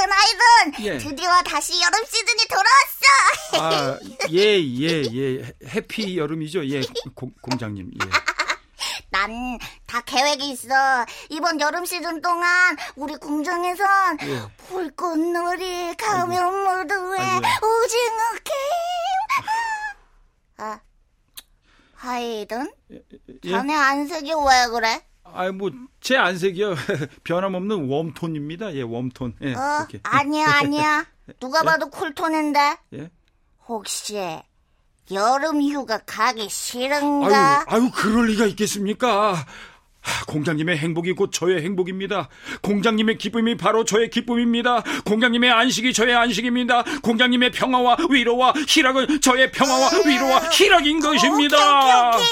하이든 예. 드디어 다시 여름 시즌이 돌아왔어. 아, 예. 해피 여름이죠. 예, 공장님. 예. 난 다 계획이 있어. 이번 여름 시즌 동안 우리 공장에선 예. 불꽃놀이, 가면무도회, 오징어 게임. 아, 하이든? 예. 자네 안색이 왜 그래? 아이 뭐 제 안색이요 변함없는 웜톤입니다. 예, 웜톤. 예, 이렇게. 아니야. 누가 봐도 예? 쿨톤인데. 예? 혹시 여름 휴가 가기 싫은가? 아유 그럴 리가 있겠습니까? 공장님의 행복이 곧 저의 행복입니다. 공장님의 기쁨이 바로 저의 기쁨입니다. 공장님의 안식이 저의 안식입니다. 공장님의 평화와 위로와 희락은 저의 평화와 위로와 희락인 것입니다. 오케이.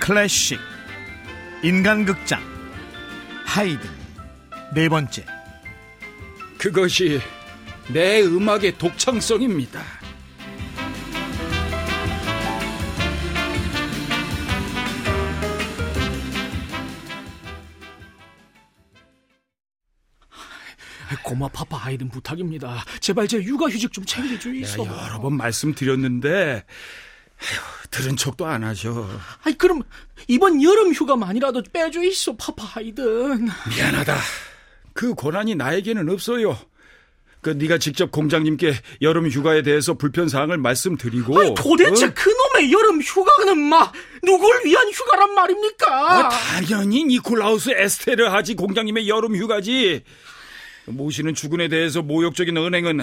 클래식 인간극장 하이든 네 번째. 그것이 내 음악의 독창성입니다. 고마 파파 하이든 부탁입니다. 제발 제 육아휴직 좀 챙겨주이소. 여러 번 말씀드렸는데 에휴, 들은 척도 안 하셔. 아이 그럼 이번 여름 휴가만이라도 빼주이소 파파 하이든. 미안하다. 그 권한이 나에게는 없어요. 그 네가 직접 공장님께 여름 휴가에 대해서 불편 사항을 말씀드리고. 아니 도대체 어? 그놈의 여름 휴가는 막 누굴 위한 휴가란 말입니까? 아, 당연히 니콜라우스 에스테르하지 공장님의 여름 휴가지. 모시는 주군에 대해서 모욕적인 언행은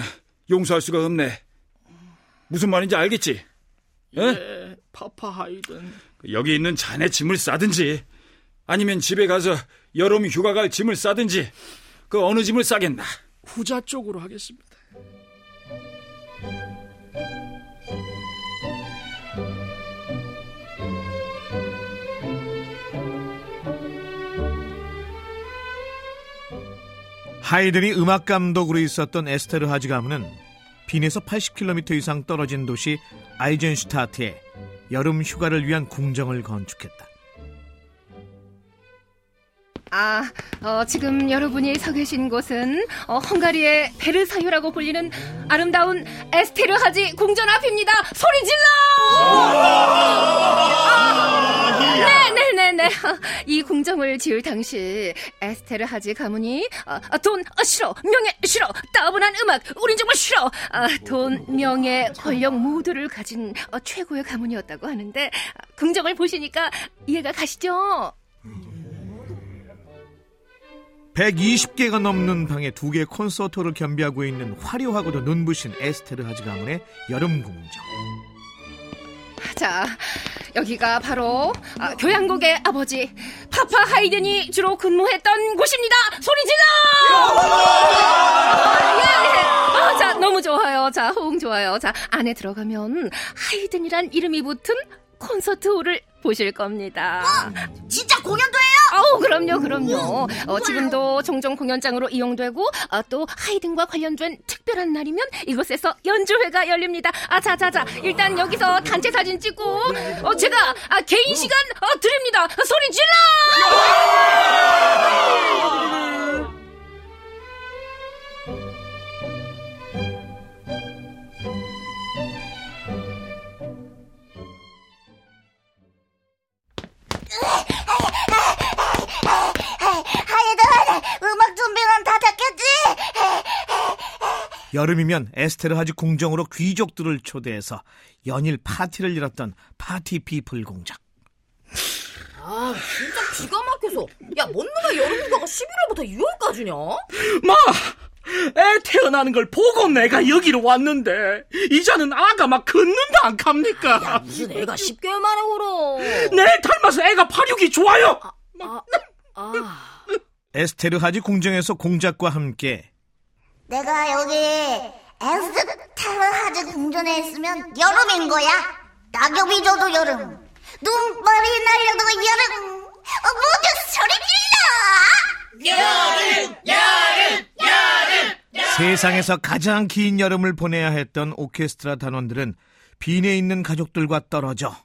용서할 수가 없네. 무슨 말인지 알겠지? 예, 파파 하이든. 여기 있는 자네 짐을 싸든지, 아니면 집에 가서 여름 휴가 갈 짐을 싸든지, 그 어느 짐을 싸겠나? 후자 쪽으로 하겠습니다. 하이든이 음악 감독으로 있었던 에스테르하지 가문은 빈에서 80km 이상 떨어진 도시 아이젠슈타트에 여름 휴가를 위한 궁정을 건축했다. 지금 여러분이 서 계신 곳은 헝가리의 베르사유라고 불리는 아름다운 에스테르하지 궁전 앞입니다. 소리 질러! 네. 이 궁정을 지을 당시 에스테르하지 가문이 돈 싫어, 명예 싫어, 따분한 음악 우린 정말 싫어, 돈, 명예, 권력 모두를 가진 최고의 가문이었다고 하는데 궁정을 보시니까 이해가 가시죠? 120개가 넘는 방에 2개의 콘서트를 겸비하고 있는 화려하고도 눈부신 에스테르하지 가문의 여름 궁정. 자, 여기가 바로 교향곡의 아버지 파파 하이든이 주로 근무했던 곳입니다. 소리 질러! 자, 너무 좋아요. 자, 호응 좋아요. 자, 안에 들어가면 하이든이란 이름이 붙은 콘서트홀을 보실 겁니다. 진짜 공연도 해요? 그럼요. 지금도 종종 공연장으로 이용되고 또 하이든과 관련된 특별한 날이면 이곳에서 연주회가 열립니다. 자. 일단 여기서 단체 사진 찍고 제가 개인 시간 드립니다. 소리 질러! 여름이면 에스테르하지 궁정으로 귀족들을 초대해서 연일 파티를 열었던 파티 피플 공장. 진짜 기가 막혀서. 야, 뭔 놈의 여름 휴가가 11월부터 6월까지냐? 애 태어나는 걸 보고 내가 여기로 왔는데 이자는 아가 막 걷는다 안 갑니까? 야, 무슨 애가 10개월 만에 울어. 내 닮아서 애가 발육이 좋아요. 에스테르하지 궁정에서 공작과 함께 내가 여기 에스테르하지 궁전에 있으면 여름인 거야. 낙엽이 져도 여름, 눈발이 날려도 여름, 모두 소리 질러! 여름! 세상에서 가장 긴 여름을 보내야 했던 오케스트라 단원들은 빈에 있는 가족들과 떨어져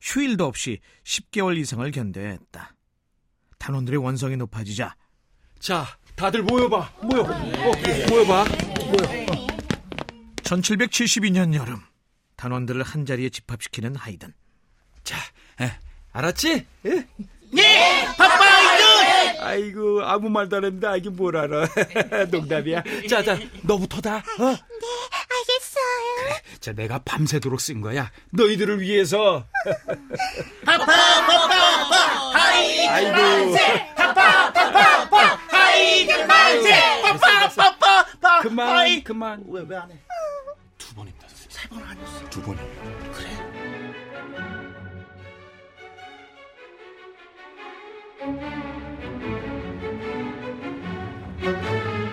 휴일도 없이 10개월 이상을 견뎌했다. 단원들의 원성이 높아지자, 자, 다들 모여봐, 모여. 1772년 여름, 단원들을 한자리에 집합시키는 하이든. 자, 알았지? 예? 네, 바빠 하이든! 아이고, 아무 말도 안 했는데 알긴 뭘 알아. 농담이야. 자, 너부터다. 네, 알겠어요. 자, 내가 밤새도록 쓴 거야, 너희들을 위해서. 바빠 하이든 만세! 바빠 하이든 만세! 바빠 그만. 왜 안 해? 두 번 했다. 세 번 아니었어. 두 번 했다. 그래?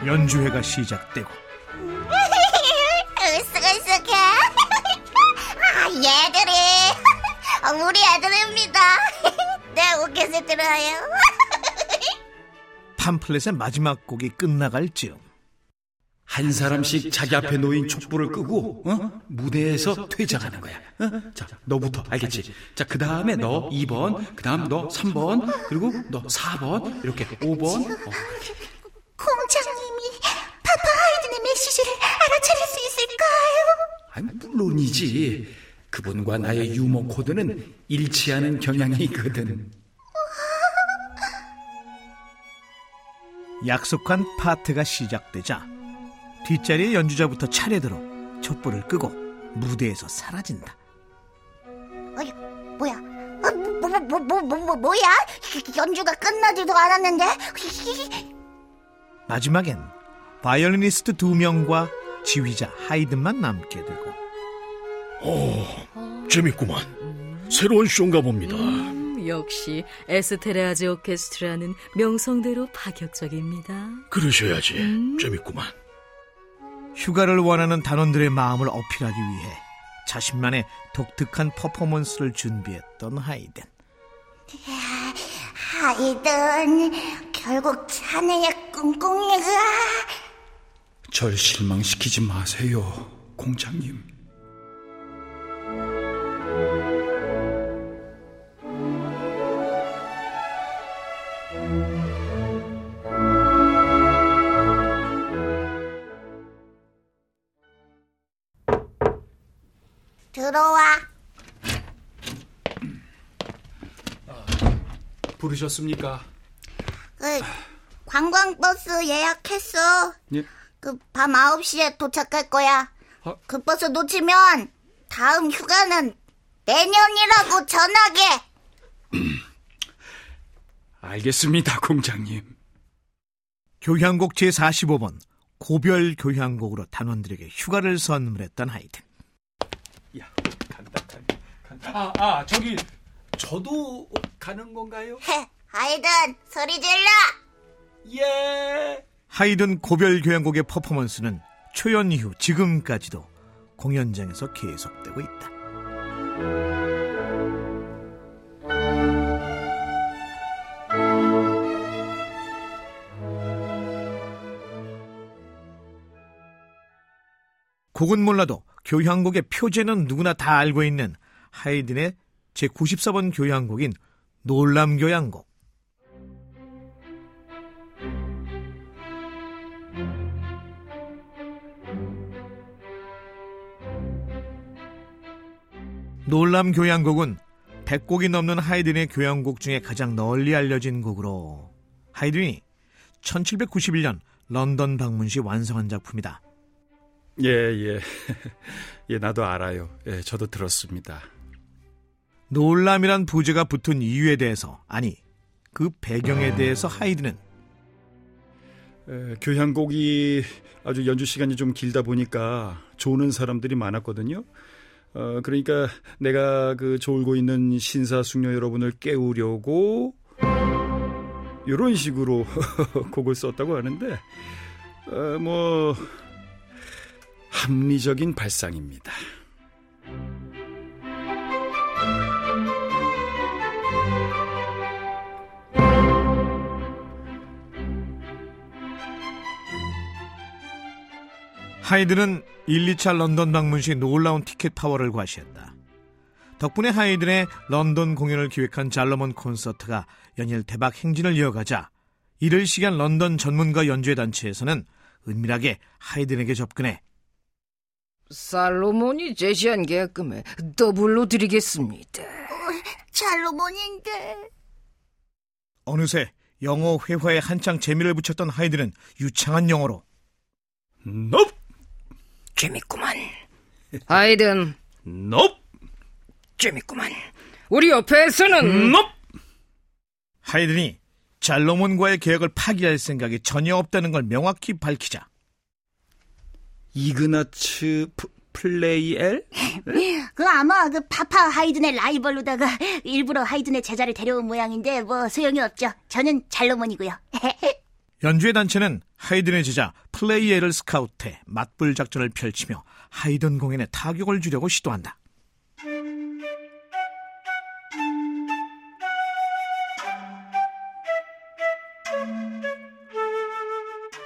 연주회가 시작되고 으쓱으쓱해. 아, 얘들이 우리 애들입니다. 네, 웃겨서 들어요. 팜플렛의 마지막 곡이 끝나갈 즈음, 한 사람씩 자기 앞에 놓인 촛불을 끄고 무대에서 퇴장하는 거야. 자, 너부터, 알겠지? 자, 그 다음에 너 2번, 그 다음 너 3번, 그리고 너 4번, 이렇게 5번. 공장님이 파파 하이든의 메시지를 알아차릴 수 있을까요? 아니, 물론이지. 그분과 나의 유머 코드는 일치하는 경향이 있거든. 약속한 파트가 시작되자 뒷자리의 연주자부터 차례대로 촛불을 끄고 무대에서 사라진다. 어이, 뭐야? 뭐야? 연주가 끝나지도 않았는데? 마지막엔 바이올리니스트 2명과 지휘자 하이든만 남게 되고. 재밌구만. 새로운 쇼인가 봅니다. 역시 에스테레아지 오케스트라는 명성대로 파격적입니다. 그러셔야지. 재밌구만. 휴가를 원하는 단원들의 마음을 어필하기 위해 자신만의 독특한 퍼포먼스를 준비했던 하이든. 하이든, 결국 자네의 꿍꿍이가. 절 실망시키지 마세요, 공장님. 들어와. 부르셨습니까? 관광버스 예약했어. 예? 밤 9시에 도착할 거야. 그 버스 놓치면 다음 휴가는 내년이라고 전하게. 알겠습니다, 공장님. 교향곡 제45번 고별 교향곡으로 단원들에게 휴가를 선물했던 하이든. 야, 간다. 저기, 저도 가는 건가요? 하이든, 소리 질러! 예! 하이든 고별 교향곡의 퍼포먼스는 초연 이후 지금까지도 공연장에서 계속되고 있다. 곡은 몰라도 교향곡의 표제는 누구나 다 알고 있는 하이든의 제94번 교향곡인 놀람 교향곡. 놀람 교향곡은 100곡이 넘는 하이든의 교향곡 중에 가장 널리 알려진 곡으로, 하이든이 1791년 런던 방문 시 완성한 작품이다. 예, 나도 알아요. 예, 저도 들었습니다. 놀람이란 부제가 붙은 이유에 대해서, 아니, 그 배경에 대해서 하이든은, 교향곡이 아주 연주 시간이 좀 길다 보니까 조는 사람들이 많았거든요. 그러니까 내가 그 졸고 있는 신사숙녀 여러분을 깨우려고 이런 식으로 곡을 썼다고 하는데, 합리적인 발상입니다. 하이든은 1, 2차 런던 방문 시 놀라운 티켓 파워를 과시했다. 덕분에 하이든의 런던 공연을 기획한 잘러먼 콘서트가 연일 대박 행진을 이어가자 이를 시기한 런던 전문가 연주회단체에서는 은밀하게 하이든에게 접근해 살로몬이 제시한 계약금에 더블로 드리겠습니다. 살로몬인데. 어느새 영어 회화에 한창 재미를 붙였던 하이든은 유창한 영어로 넙! 재밌구만. 하이든 넙! 재밌구만. 우리 옆에서는 넙! 하이든이 잘로몬과의 계약을 파기할 생각이 전혀 없다는 걸 명확히 밝히자 이그나츠 플레이엘? 그 아마 그 파파 하이든의 라이벌로다가 일부러 하이든의 제자를 데려온 모양인데 뭐 소용이 없죠. 저는 잘로몬이고요. 연주회 단체는 하이든의 제자 플레이엘을 스카우트해 맞불 작전을 펼치며 하이든 공연에 타격을 주려고 시도한다.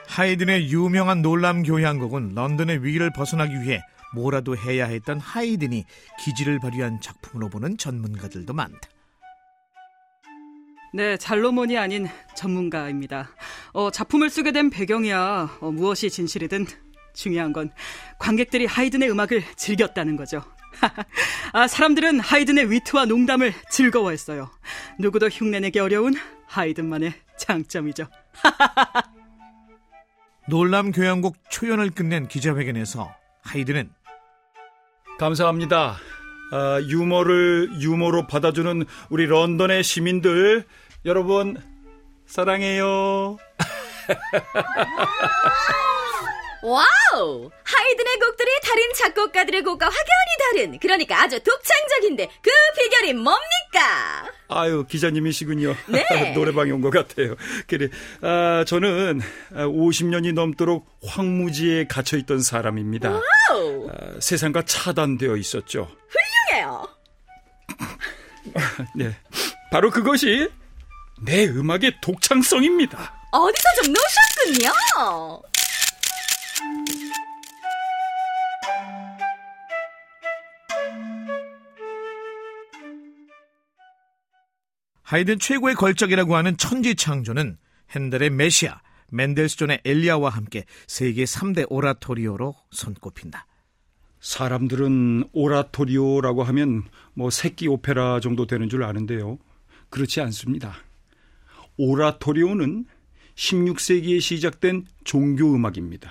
하이든의 유명한 놀람 교향곡은 런던의 위기를 벗어나기 위해 뭐라도 해야 했던 하이든이 기지를 발휘한 작품으로 보는 전문가들도 많다. 네, 잘로몬이 아닌 전문가입니다. 작품을 쓰게 된 배경이야 무엇이 진실이든 중요한 건 관객들이 하이든의 음악을 즐겼다는 거죠. 사람들은 하이든의 위트와 농담을 즐거워했어요. 누구도 흉내내기 어려운 하이든만의 장점이죠. 놀람 교향곡 초연을 끝낸 기자회견에서 하이든은 감사합니다. 유머를 유머로 받아주는 우리 런던의 시민들 여러분 사랑해요. 와우! 하이든의 곡들이 다른 작곡가들의 곡과 확연히 다른, 그러니까 아주 독창적인데 그 비결이 뭡니까? 아유, 기자님이시군요. 네. 노래방에 온 것 같아요. 그래, 저는 50년이 넘도록 황무지에 갇혀있던 사람입니다. 와우! 세상과 차단되어 있었죠. 훌륭해요. 네, 바로 그것이 내 음악의 독창성입니다. 어디서 좀 놓으셨군요. 하이든 최고의 걸작이라고 하는 천지창조는 핸델의 메시아, 맨델스존의 엘리아와 함께 세계 3대 오라토리오로 손꼽힌다. 사람들은 오라토리오라고 하면 뭐 새끼 오페라 정도 되는 줄 아는데요. 그렇지 않습니다. 오라토리오는 16세기에 시작된 종교음악입니다.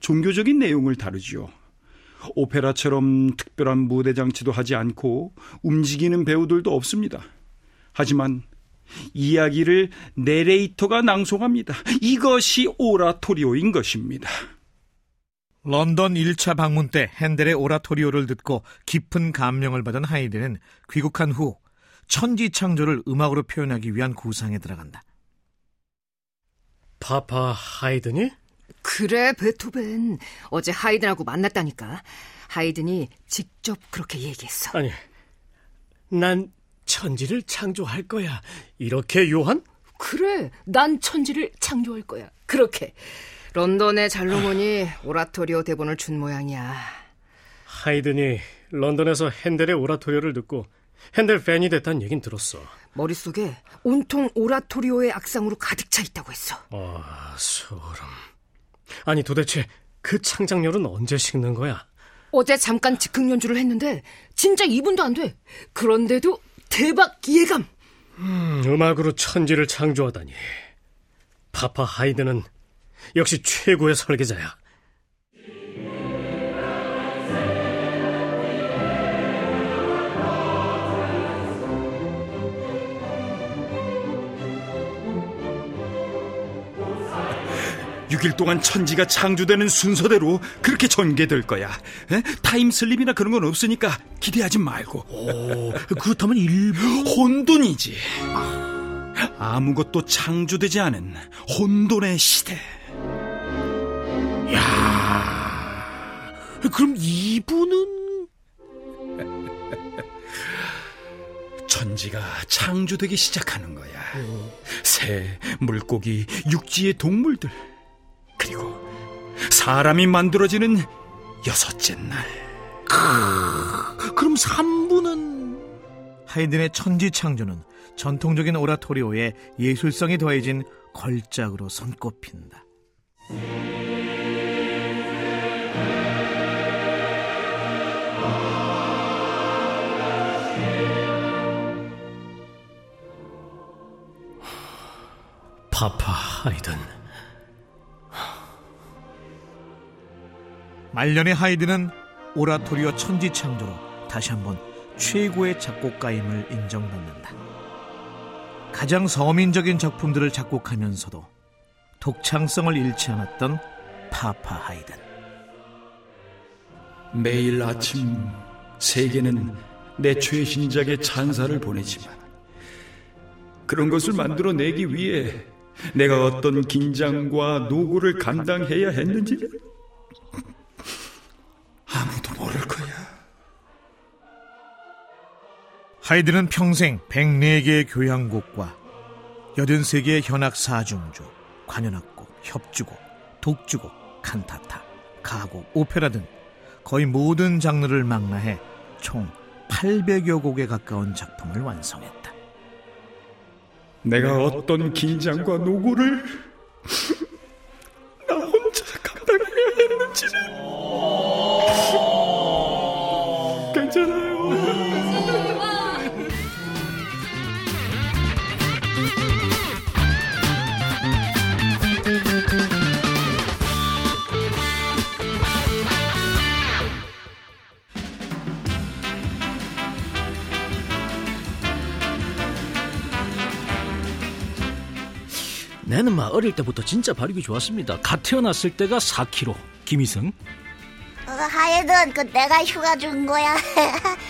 종교적인 내용을 다루지요. 오페라처럼 특별한 무대 장치도 하지 않고 움직이는 배우들도 없습니다. 하지만 이야기를 내레이터가 낭송합니다. 이것이 오라토리오인 것입니다. 런던 1차 방문 때 핸델의 오라토리오를 듣고 깊은 감명을 받은 하이든은 귀국한 후 천지창조를 음악으로 표현하기 위한 구상에 들어간다. 파파 하이든이? 그래, 베토벤. 어제 하이든하고 만났다니까. 하이든이 직접 그렇게 얘기했어. 아니, 난 천지를 창조할 거야. 이렇게 요한? 그래, 난 천지를 창조할 거야. 그렇게. 런던의 잘로몬이 오라토리오 대본을 준 모양이야. 하이든이 런던에서 핸델의 오라토리오를 듣고 핸델 팬이 됐다는 얘긴 들었어. 머릿속에 온통 오라토리오의 악상으로 가득 차 있다고 했어. 소름. 아니, 도대체 그 창작열은 언제 식는 거야? 어제 잠깐 즉흥 연주를 했는데 진짜 2분도 안 돼. 그런데도 대박 예감. 음악으로 천지를 창조하다니. 파파 하이든은 역시 최고의 설계자야. 일 동안 천지가 창조되는 순서대로 그렇게 전개될 거야. 타임슬립이나 그런 건 없으니까 기대하지 말고. 오, 그렇다면 혼돈이지. 아무것도 창조되지 않은 혼돈의 시대. 야, 그럼 이분은? 천지가 창조되기 시작하는 거야. 새, 물고기, 육지의 동물들. 그리고 사람이 만들어지는 여섯째 날. 그럼 3부는? 하이든의 천지창조는 전통적인 오라토리오에 예술성이 더해진 걸작으로 손꼽힌다. 파파 하이든. 말년의 하이든은 오라토리오 천지창조로 다시 한번 최고의 작곡가임을 인정받는다. 가장 서민적인 작품들을 작곡하면서도 독창성을 잃지 않았던 파파 하이든. 매일 아침 세계는 내 최신작의 찬사를 보내지만 그런 것을 만들어내기 위해 내가 어떤 긴장과 노고를 감당해야 했는지는 아무도 모를 거야. 하이든은 평생 104개의 교향곡과 83개의 현악 사중주, 관현악곡, 협주곡, 독주곡, 칸타타, 가곡, 오페라 등 거의 모든 장르를 망라해 총 800여 곡에 가까운 작품을 완성했다. 내가 어떤 긴장과 노고를 나 혼자 감당해야 했는지는 괜찮아요. 내는 막 어릴 때부터 진짜 발육이 좋았습니다. 갓 태어났을 때가 4kg. 김희승. 하여튼 그 내가 휴가 준 거야.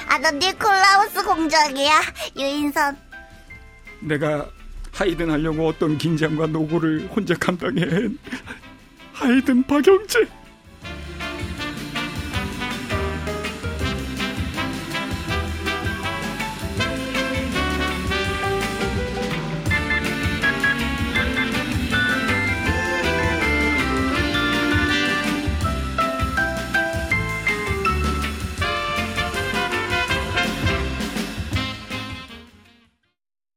아, 너 니콜라우스 공작이야. 유인선. 내가 하이든 하려고 어떤 긴장과 노고를 혼자 감당해. 하이든 박영재.